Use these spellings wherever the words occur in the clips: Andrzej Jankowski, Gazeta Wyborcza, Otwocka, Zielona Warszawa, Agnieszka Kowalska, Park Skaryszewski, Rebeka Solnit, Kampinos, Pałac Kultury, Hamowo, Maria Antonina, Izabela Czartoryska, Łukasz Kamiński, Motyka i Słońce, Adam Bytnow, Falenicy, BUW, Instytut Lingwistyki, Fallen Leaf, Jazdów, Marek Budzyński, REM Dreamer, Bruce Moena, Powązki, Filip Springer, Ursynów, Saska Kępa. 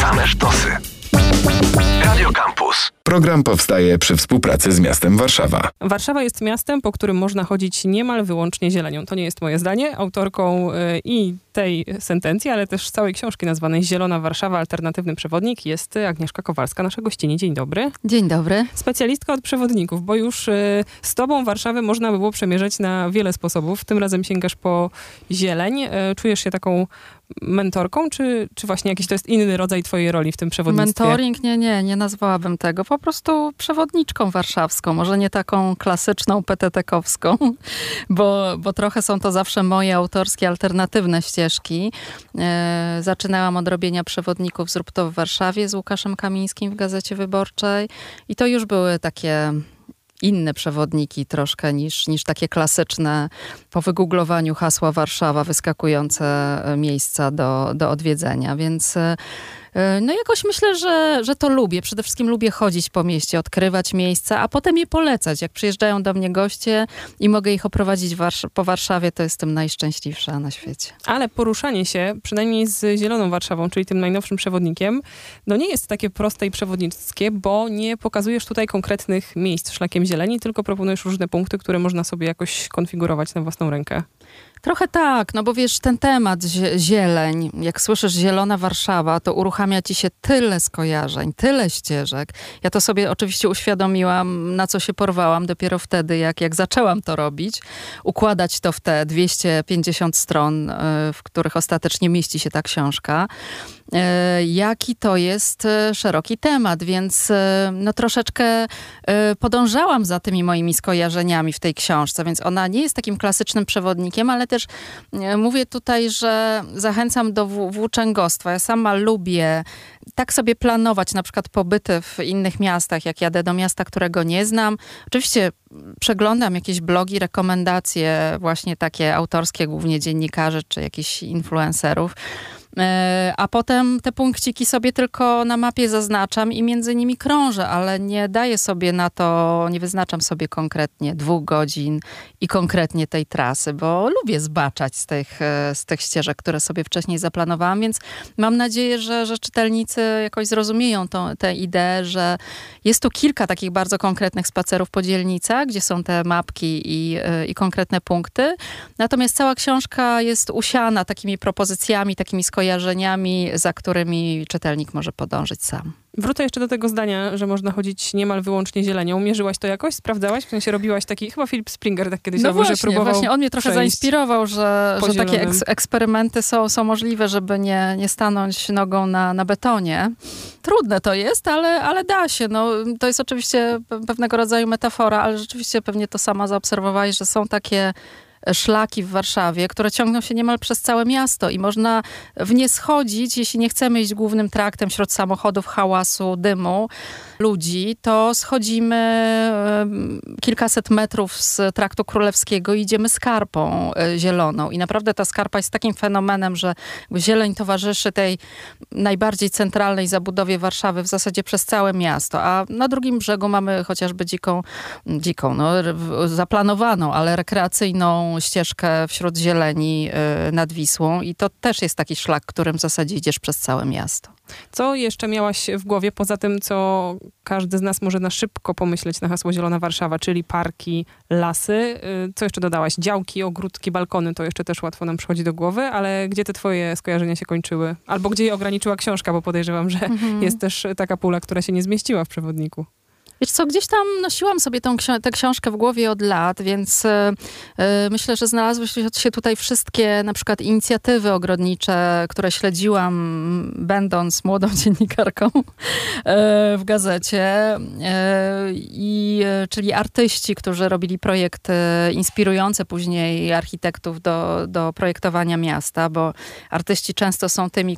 Same sztosy. Radio Campus. Program powstaje przy współpracy z miastem Warszawa. Warszawa jest miastem, po którym można chodzić niemal wyłącznie zielenią. To nie jest moje zdanie. Autorką i tej sentencji, ale też całej książki nazwanej Zielona Warszawa, alternatywny przewodnik jest Agnieszka Kowalska, nasza gościni. Dzień dobry. Dzień dobry. Specjalistka od przewodników, bo już z tobą Warszawę można by było przemierzać na wiele sposobów. Tym razem sięgasz po zieleń. Czujesz się taką mentorką, czy właśnie jakiś to jest inny rodzaj twojej roli w tym przewodnictwie? Mentoring? Nie nazwałabym tego. Po prostu przewodniczką warszawską, może nie taką klasyczną petetekowską, bo trochę są to zawsze moje autorskie, alternatywne ścieżki. Zaczynałam od robienia przewodników Zrób to w Warszawie z Łukaszem Kamińskim w Gazecie Wyborczej i to już były takie inne przewodniki troszkę niż takie klasyczne po wygooglowaniu hasła Warszawa, wyskakujące miejsca do odwiedzenia, więc no jakoś myślę, że to lubię. Przede wszystkim lubię chodzić po mieście, odkrywać miejsca, a potem je polecać. Jak przyjeżdżają do mnie goście i mogę ich oprowadzić po Warszawie, to jestem najszczęśliwsza na świecie. Ale poruszanie się, przynajmniej z Zieloną Warszawą, czyli tym najnowszym przewodnikiem, no nie jest takie proste i przewodnictwie, bo nie pokazujesz tutaj konkretnych miejsc szlakiem zieleni, tylko proponujesz różne punkty, które można sobie jakoś konfigurować na własną rękę. Trochę tak, no bo wiesz, ten temat zieleń, jak słyszysz Zielona Warszawa, to uruchamia ci się tyle skojarzeń, tyle ścieżek. Ja to sobie oczywiście uświadomiłam, na co się porwałam dopiero wtedy, jak zaczęłam to robić, układać to w te 250 stron, w których ostatecznie mieści się ta książka. Jaki to jest szeroki temat, więc no troszeczkę podążałam za tymi moimi skojarzeniami w tej książce, więc ona nie jest takim klasycznym przewodnikiem, ale też mówię tutaj, że zachęcam do włóczęgostwa. Ja sama lubię tak sobie planować na przykład pobyty w innych miastach, jak jadę do miasta, którego nie znam. Oczywiście przeglądam jakieś blogi, rekomendacje właśnie takie autorskie, głównie dziennikarzy czy jakichś influencerów. A potem te punkciki sobie tylko na mapie zaznaczam i między nimi krążę, ale nie daję sobie na to, nie wyznaczam sobie konkretnie 2 godzin i konkretnie tej trasy, bo lubię zbaczać z tych ścieżek, które sobie wcześniej zaplanowałam, więc mam nadzieję, że czytelnicy jakoś zrozumieją tę ideę, że jest tu kilka takich bardzo konkretnych spacerów po dzielnicach, gdzie są te mapki i konkretne punkty, natomiast cała książka jest usiana takimi propozycjami, takimi skojarzeniami, za którymi czytelnik może podążyć sam. Wrócę jeszcze do tego zdania, że można chodzić niemal wyłącznie zielenią. Mierzyłaś to jakoś? Sprawdzałaś? W sensie robiłaś taki, chyba Filip Springer tak kiedyś robił, że próbował. No właśnie, on mnie trochę zainspirował, że takie eksperymenty są możliwe, żeby nie stanąć nogą na betonie. Trudne to jest, ale da się. No, to jest oczywiście pewnego rodzaju metafora, ale rzeczywiście pewnie to sama zaobserwowałaś, że są takie szlaki w Warszawie, które ciągną się niemal przez całe miasto i można w nie schodzić, jeśli nie chcemy iść głównym traktem wśród samochodów, hałasu, dymu, ludzi, to schodzimy kilkaset metrów z Traktu Królewskiego i idziemy skarpą zieloną. I naprawdę ta skarpa jest takim fenomenem, że zieleń towarzyszy tej najbardziej centralnej zabudowie Warszawy w zasadzie przez całe miasto. A na drugim brzegu mamy chociażby dziką, no, zaplanowaną, ale rekreacyjną ścieżkę wśród zieleni nad Wisłą i to też jest taki szlak, którym w zasadzie idziesz przez całe miasto. Co jeszcze miałaś w głowie, poza tym, co każdy z nas może na szybko pomyśleć na hasło Zielona Warszawa, czyli parki, lasy? Co jeszcze dodałaś? Działki, ogródki, balkony, to jeszcze też łatwo nam przychodzi do głowy, ale gdzie te twoje skojarzenia się kończyły? Albo gdzie je ograniczyła książka, bo podejrzewam, że jest też taka pula, która się nie zmieściła w przewodniku. Wiesz co, gdzieś tam nosiłam sobie tę książkę w głowie od lat, więc myślę, że znalazły się tutaj wszystkie na przykład inicjatywy ogrodnicze, które śledziłam będąc młodą dziennikarką w gazecie. Czyli artyści, którzy robili projekty inspirujące później architektów do projektowania miasta, bo artyści często są tymi,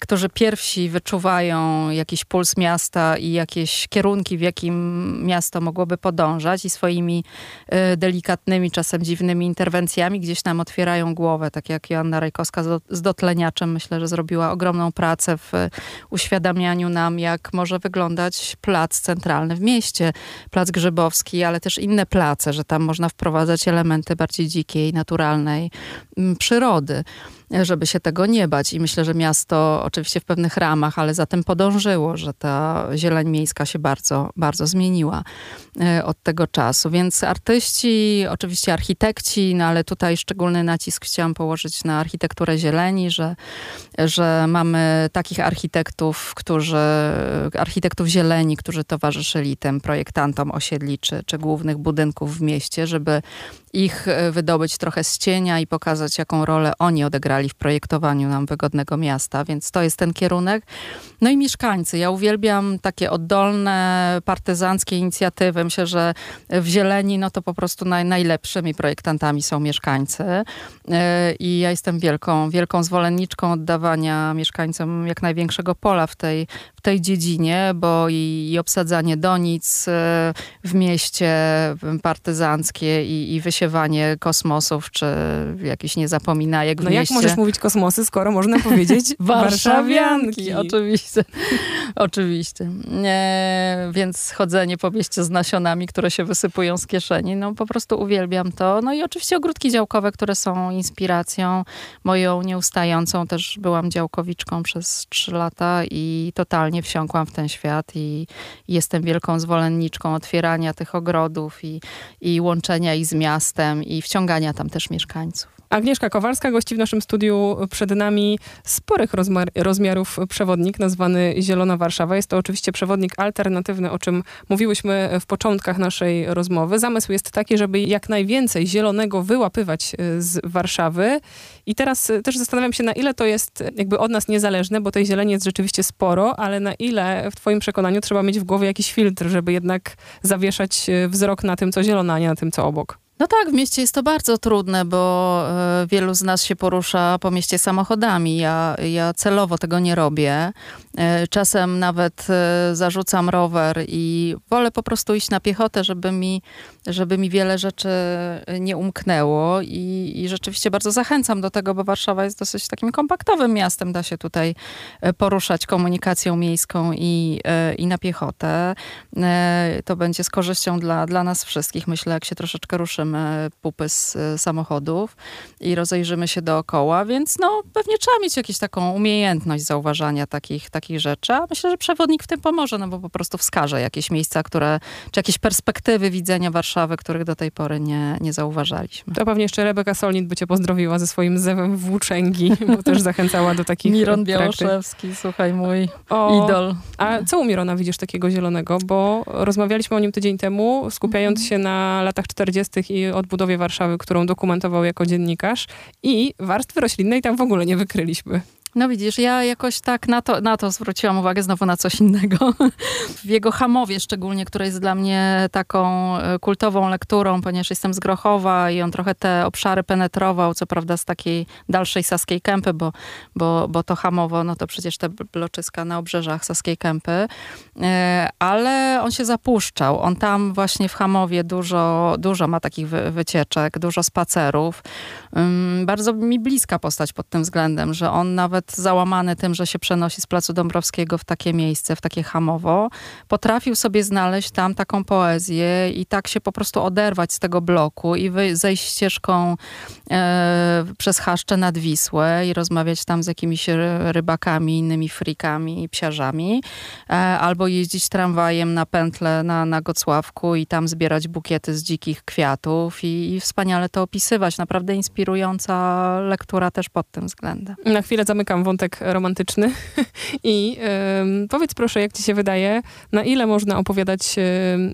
którzy pierwsi wyczuwają jakiś puls miasta i jakieś kierunki, w jakim miasto mogłoby podążać i swoimi delikatnymi, czasem dziwnymi interwencjami gdzieś tam otwierają głowę, tak jak Joanna Rajkowska z dotleniaczem, myślę, że zrobiła ogromną pracę w uświadamianiu nam, jak może wyglądać plac centralny w mieście, Plac Grzybowski, ale też inne place, że tam można wprowadzać elementy bardziej dzikiej, naturalnej przyrody. żeby się tego nie bać. I myślę, że miasto oczywiście w pewnych ramach, ale za tym podążyło, że ta zieleń miejska się bardzo, bardzo zmieniła od tego czasu. Więc artyści, oczywiście architekci, no ale tutaj szczególny nacisk chciałam położyć na architekturę zieleni, że mamy takich architektów, architektów zieleni, którzy towarzyszyli tym projektantom osiedli czy głównych budynków w mieście, żeby ich wydobyć trochę z cienia i pokazać, jaką rolę oni odegrali w projektowaniu nam wygodnego miasta, więc to jest ten kierunek. No i mieszkańcy. Ja uwielbiam takie oddolne, partyzanckie inicjatywy. Myślę, że w zieleni no to po prostu najlepszymi projektantami są mieszkańcy. I ja jestem wielką zwolenniczką oddawania mieszkańcom jak największego pola w tej dziedzinie, bo i obsadzanie donic w mieście partyzanckie i wysiewanie kosmosów, czy jakichś niezapominajek w mieście. Jak możesz mówić kosmosy, skoro można powiedzieć warszawianki? Oczywiście. Więc chodzenie po mieście z nasionami, które się wysypują z kieszeni, no po prostu uwielbiam to. No i oczywiście ogródki działkowe, które są inspiracją moją nieustającą. Też byłam działkowiczką przez 3 lata i totalnie wsiąkłam w ten świat i jestem wielką zwolenniczką otwierania tych ogrodów i łączenia ich z miastem i wciągania tam też mieszkańców. Agnieszka Kowalska gości w naszym studiu. Przed nami sporych rozmiarów przewodnik nazwany Zielona Warszawa. Jest to oczywiście przewodnik alternatywny, o czym mówiłyśmy w początkach naszej rozmowy. Zamysł jest taki, żeby jak najwięcej zielonego wyłapywać z Warszawy. I teraz też zastanawiam się, na ile to jest jakby od nas niezależne, bo tej zieleni jest rzeczywiście sporo, ale na ile w twoim przekonaniu trzeba mieć w głowie jakiś filtr, żeby jednak zawieszać wzrok na tym, co zielone, a nie na tym, co obok. No tak, w mieście jest to bardzo trudne, bo wielu z nas się porusza po mieście samochodami. Ja celowo tego nie robię. Czasem nawet zarzucam rower i wolę po prostu iść na piechotę, żeby mi wiele rzeczy nie umknęło. I rzeczywiście bardzo zachęcam do tego, bo Warszawa jest dosyć takim kompaktowym miastem. Da się tutaj poruszać komunikacją miejską i na piechotę. To będzie z korzyścią dla nas wszystkich. Myślę, jak się troszeczkę ruszymy pupy z samochodów i rozejrzymy się dookoła, więc no pewnie trzeba mieć jakąś taką umiejętność zauważania takich rzeczy. A myślę, że przewodnik w tym pomoże, no bo po prostu wskaże jakieś miejsca, czy jakieś perspektywy widzenia Warszawy, których do tej pory nie zauważaliśmy. To pewnie jeszcze Rebeka Solnit by cię pozdrowiła ze swoim zewem włóczęgi, bo też zachęcała do takich Miron Białoszewski, słuchaj, mój idol. A co u Mirona widzisz takiego zielonego? Bo rozmawialiśmy o nim tydzień temu, skupiając się na latach 40. i odbudowie Warszawy, którą dokumentował jako dziennikarz, i warstwy roślinnej tam w ogóle nie wykryliśmy. No widzisz, ja jakoś tak na to zwróciłam uwagę, znowu na coś innego. W jego Hamowie szczególnie, które jest dla mnie taką kultową lekturą, ponieważ jestem z Grochowa i on trochę te obszary penetrował, co prawda z takiej dalszej Saskiej Kępy, bo to Hamowo, no to przecież te bloczyska na obrzeżach Saskiej Kępy, ale on się zapuszczał. On tam właśnie w Hamowie dużo ma takich wycieczek, dużo spacerów. Bardzo mi bliska postać pod tym względem, że on nawet załamany tym, że się przenosi z Placu Dąbrowskiego w takie miejsce, w takie Hamowo, potrafił sobie znaleźć tam taką poezję i tak się po prostu oderwać z tego bloku i zejść ścieżką przez Chaszcze nad Wisłę i rozmawiać tam z jakimiś rybakami, innymi frikami i psiarzami, albo jeździć tramwajem na pętlę na Gocławku i tam zbierać bukiety z dzikich kwiatów i wspaniale to opisywać. Naprawdę inspirująca lektura też pod tym względem. Na chwilę zamykam wątek romantyczny i powiedz proszę, jak ci się wydaje, na ile można opowiadać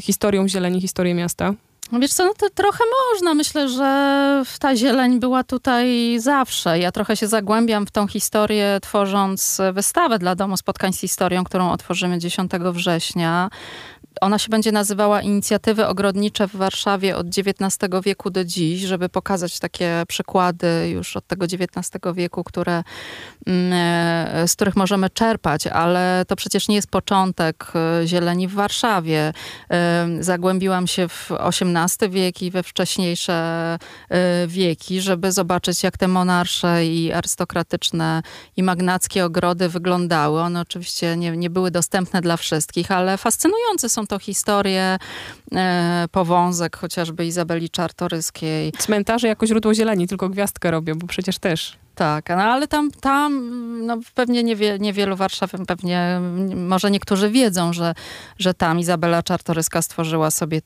historią zieleni, historię miasta? Wiesz co, no to trochę można. Myślę, że ta zieleń była tutaj zawsze. Ja trochę się zagłębiam w tą historię, tworząc wystawę dla Domu Spotkań z Historią, którą otworzymy 10 września. Ona się będzie nazywała Inicjatywy ogrodnicze w Warszawie od XIX wieku do dziś, żeby pokazać takie przykłady już od tego XIX wieku, z których możemy czerpać, ale to przecież nie jest początek zieleni w Warszawie. Zagłębiłam się w XVIII wiek i we wcześniejsze wieki, żeby zobaczyć, jak te monarsze i arystokratyczne i magnackie ogrody wyglądały. One oczywiście nie były dostępne dla wszystkich, ale fascynujące są to historie, powązek chociażby Izabeli Czartoryskiej. Cmentarze jako źródło zieleni, tylko gwiazdkę robią, bo przecież też... Tak, no ale tam no pewnie niewielu warszawian, pewnie może niektórzy wiedzą, że tam Izabela Czartoryska stworzyła sobie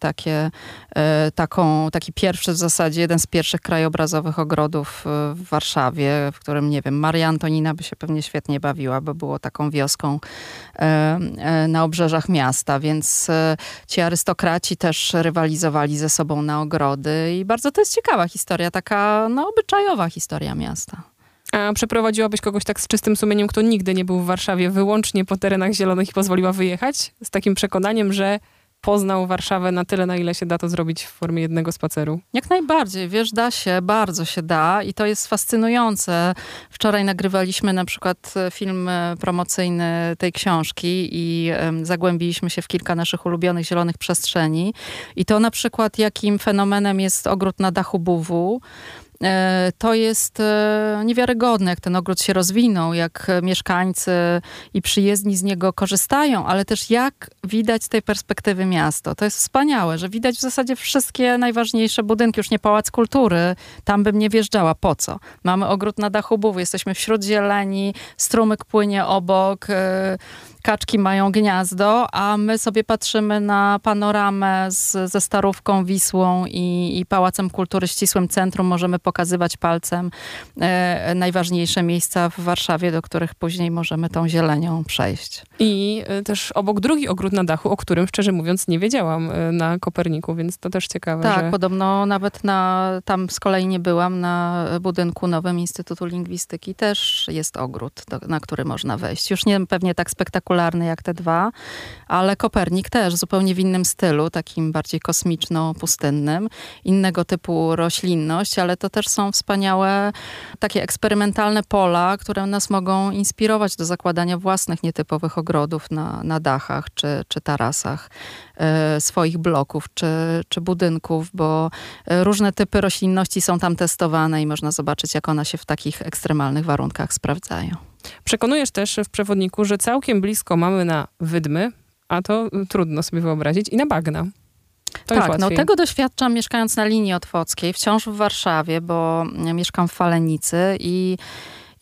taki pierwszy w zasadzie, jeden z pierwszych krajobrazowych ogrodów w Warszawie, w którym, nie wiem, Maria Antonina by się pewnie świetnie bawiła, bo było taką wioską na obrzeżach miasta, więc ci arystokraci też rywalizowali ze sobą na ogrody i bardzo to jest ciekawa historia, taka no obyczajowa historia miasta. A przeprowadziłabyś kogoś tak z czystym sumieniem, kto nigdy nie był w Warszawie, wyłącznie po terenach zielonych i pozwoliła wyjechać? Z takim przekonaniem, że poznał Warszawę na tyle, na ile się da to zrobić w formie jednego spaceru? Jak najbardziej. Wiesz, da się, bardzo się da i to jest fascynujące. Wczoraj nagrywaliśmy na przykład film promocyjny tej książki i zagłębiliśmy się w kilka naszych ulubionych zielonych przestrzeni. I to na przykład jakim fenomenem jest ogród na dachu BUW. To jest niewiarygodne, jak ten ogród się rozwinął, jak mieszkańcy i przyjezdni z niego korzystają, ale też jak widać z tej perspektywy miasto. To jest wspaniałe, że widać w zasadzie wszystkie najważniejsze budynki, już nie Pałac Kultury, tam bym nie wjeżdżała, po co? Mamy ogród na dachu BUW, jesteśmy wśród zieleni, strumyk płynie obok, kaczki mają gniazdo, a my sobie patrzymy na panoramę ze Starówką, Wisłą i Pałacem Kultury, ścisłym centrum. Możemy pokazywać palcem najważniejsze miejsca w Warszawie, do których później możemy tą zielenią przejść. I też obok drugi ogród na dachu, o którym szczerze mówiąc nie wiedziałam, na Koperniku, więc to też ciekawe. Tak, że... podobno nawet tam z kolei nie byłam, na budynku nowym Instytutu Lingwistyki też jest ogród, na który można wejść. Już nie pewnie tak spektakularny jak te dwa, ale Kopernik też zupełnie w innym stylu, takim bardziej kosmiczno-pustynnym, innego typu roślinność, ale to też są wspaniałe takie eksperymentalne pola, które nas mogą inspirować do zakładania własnych nietypowych ogrodów na dachach czy tarasach swoich bloków czy budynków, bo różne typy roślinności są tam testowane i można zobaczyć, jak one się w takich ekstremalnych warunkach sprawdzają. Przekonujesz też w przewodniku, że całkiem blisko mamy na wydmy, a to trudno sobie wyobrazić, i na bagna. Tak, no tego doświadczam mieszkając na linii otwockiej, wciąż w Warszawie, bo mieszkam w Falenicy i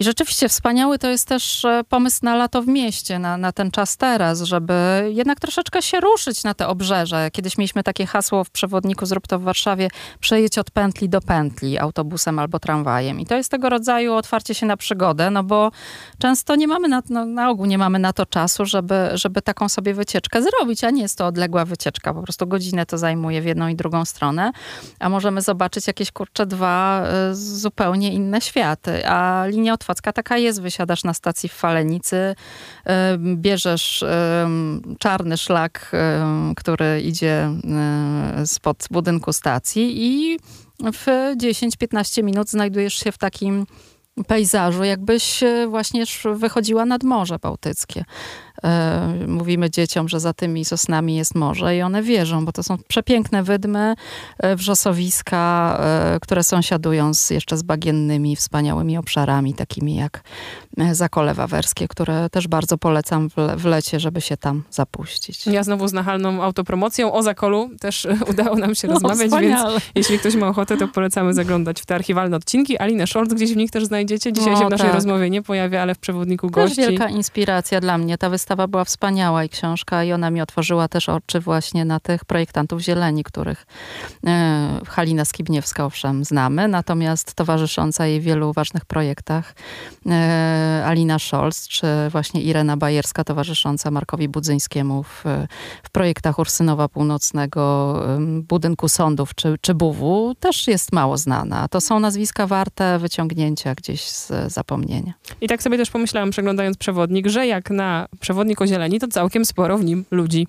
rzeczywiście wspaniały to jest też pomysł na lato w mieście, na ten czas teraz, żeby jednak troszeczkę się ruszyć na te obrzeże. Kiedyś mieliśmy takie hasło w przewodniku, zrób to w Warszawie, przejedź od pętli do pętli autobusem albo tramwajem. I to jest tego rodzaju otwarcie się na przygodę, no bo często nie mamy na ogół nie mamy na to czasu, żeby taką sobie wycieczkę zrobić, a nie jest to odległa wycieczka. Po prostu godzinę to zajmuje w jedną i drugą stronę, a możemy zobaczyć jakieś, dwa zupełnie inne światy. A linia Otwocka taka jest, wysiadasz na stacji w Falenicy, bierzesz czarny szlak, który idzie spod budynku stacji i w 10-15 minut znajdujesz się w takim pejzażu, jakbyś właśnie wychodziła nad Morze Bałtyckie. Mówimy dzieciom, że za tymi sosnami jest morze i one wierzą, bo to są przepiękne wydmy, wrzosowiska, które sąsiadują jeszcze z bagiennymi, wspaniałymi obszarami, takimi jak Zakole Wawerskie, które też bardzo polecam w lecie, żeby się tam zapuścić. Ja znowu z nachalną autopromocją o Zakolu też udało nam się rozmawiać, wspaniale. Więc jeśli ktoś ma ochotę, to polecamy zaglądać w te archiwalne odcinki. Alina Szolc gdzieś w nich też znajdziecie. Dzisiaj się w naszej rozmowie nie pojawia, ale w przewodniku gości. To jest wielka inspiracja dla mnie. Ta wystawa była wspaniała i książka, i ona mi otworzyła też oczy właśnie na tych projektantów zieleni, których Halina Skibniewska, owszem, znamy, natomiast towarzysząca jej w wielu ważnych projektach Alina Szolc, czy właśnie Irena Bajerska, towarzysząca Markowi Budzyńskiemu w projektach Ursynowa Północnego, budynku sądów, czy BUW, też jest mało znana. To są nazwiska warte wyciągnięcia gdzieś z zapomnienia. I tak sobie też pomyślałam, przeglądając przewodnik, że jak na przewodnik o zieleni, to całkiem sporo w nim ludzi.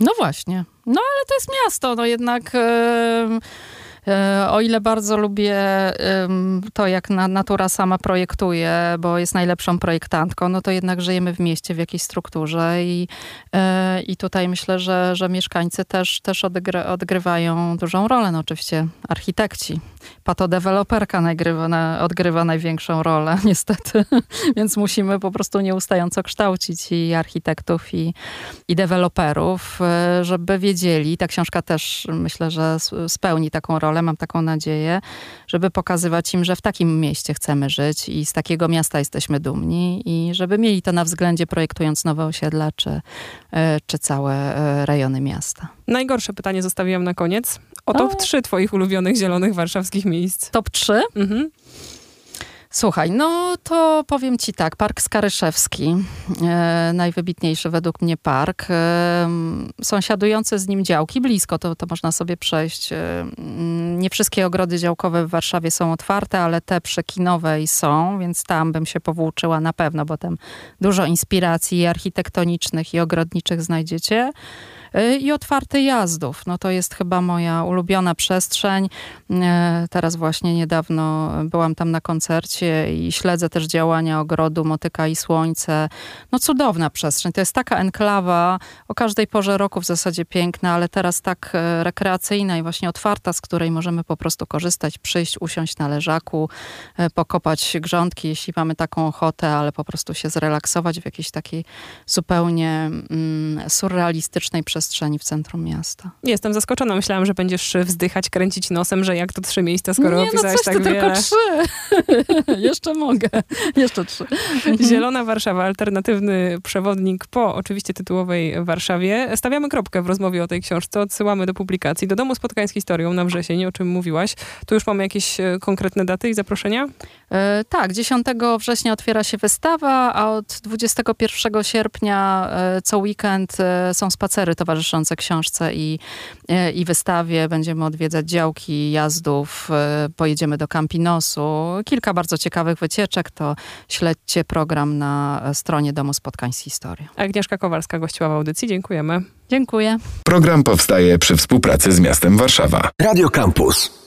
No właśnie. No ale to jest miasto. No jednak o ile bardzo lubię to, jak natura sama projektuje, bo jest najlepszą projektantką, no to jednak żyjemy w mieście, w jakiejś strukturze i tutaj myślę, że mieszkańcy też odgrywają dużą rolę. No oczywiście architekci. patodeweloperka odgrywa największą rolę niestety, więc musimy po prostu nieustająco kształcić i architektów i deweloperów, żeby wiedzieli, ta książka też myślę, że spełni taką rolę, mam taką nadzieję, żeby pokazywać im, że w takim mieście chcemy żyć i z takiego miasta jesteśmy dumni i żeby mieli to na względzie projektując nowe osiedla czy całe rejony miasta. Najgorsze pytanie zostawiłam na koniec. O top 3 twoich ulubionych zielonych warszawskich miejsc. Top 3? Mhm. Słuchaj, no to powiem ci tak, Park Skaryszewski, najwybitniejszy według mnie park, sąsiadujące z nim działki, blisko to można sobie przejść. Nie wszystkie ogrody działkowe w Warszawie są otwarte, ale te przy Kinowej są, więc tam bym się powłóczyła na pewno, bo tam dużo inspiracji architektonicznych i ogrodniczych znajdziecie. I otwarty jazdów. No to jest chyba moja ulubiona przestrzeń. Teraz właśnie niedawno byłam tam na koncercie i śledzę też działania ogrodu Motyka i Słońce. No cudowna przestrzeń. To jest taka enklawa o każdej porze roku w zasadzie piękna, ale teraz tak rekreacyjna i właśnie otwarta, z której możemy po prostu korzystać, przyjść, usiąść na leżaku, pokopać grządki, jeśli mamy taką ochotę, ale po prostu się zrelaksować w jakiejś takiej zupełnie surrealistycznej przestrzeni w centrum miasta. Jestem zaskoczona. Myślałam, że będziesz wzdychać, kręcić nosem, że jak to 3 miejsca, skoro opisałaś tak wiele. Nie, no coś, to wiele. Tylko 3. Jeszcze mogę. Jeszcze 3. Zielona Warszawa, alternatywny przewodnik po oczywiście tytułowej Warszawie. Stawiamy kropkę w rozmowie o tej książce. Odsyłamy do publikacji, do Domu Spotkań z Historią na wrzesień, o czym mówiłaś. Tu już mamy jakieś konkretne daty i zaproszenia? Tak, 10 września otwiera się wystawa, a od 21 sierpnia co weekend są spacery towarzyszące książce i wystawie. Będziemy odwiedzać działki, jazdów, pojedziemy do Kampinosu. Kilka bardzo ciekawych wycieczek, to śledźcie program na stronie Domu Spotkań z Historią. Agnieszka Kowalska gościła w audycji. Dziękujemy. Dziękuję. Program powstaje przy współpracy z miastem Warszawa. Radio Campus.